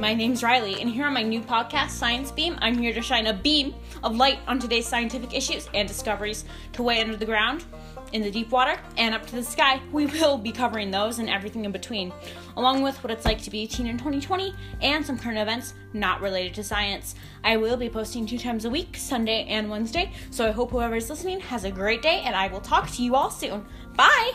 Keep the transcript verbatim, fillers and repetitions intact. my name's Riley, and here on my new podcast, Science Beam, I'm here to shine a beam of light on today's scientific issues and discoveries to way under the ground, in the deep water, and up to the sky. We will be covering those and everything in between, along with what it's like to be a teen in twenty twenty and some current events not related to science. I will be posting two times a week, Sunday and Wednesday, so I hope whoever's listening has a great day, and I will talk to you all soon. Bye!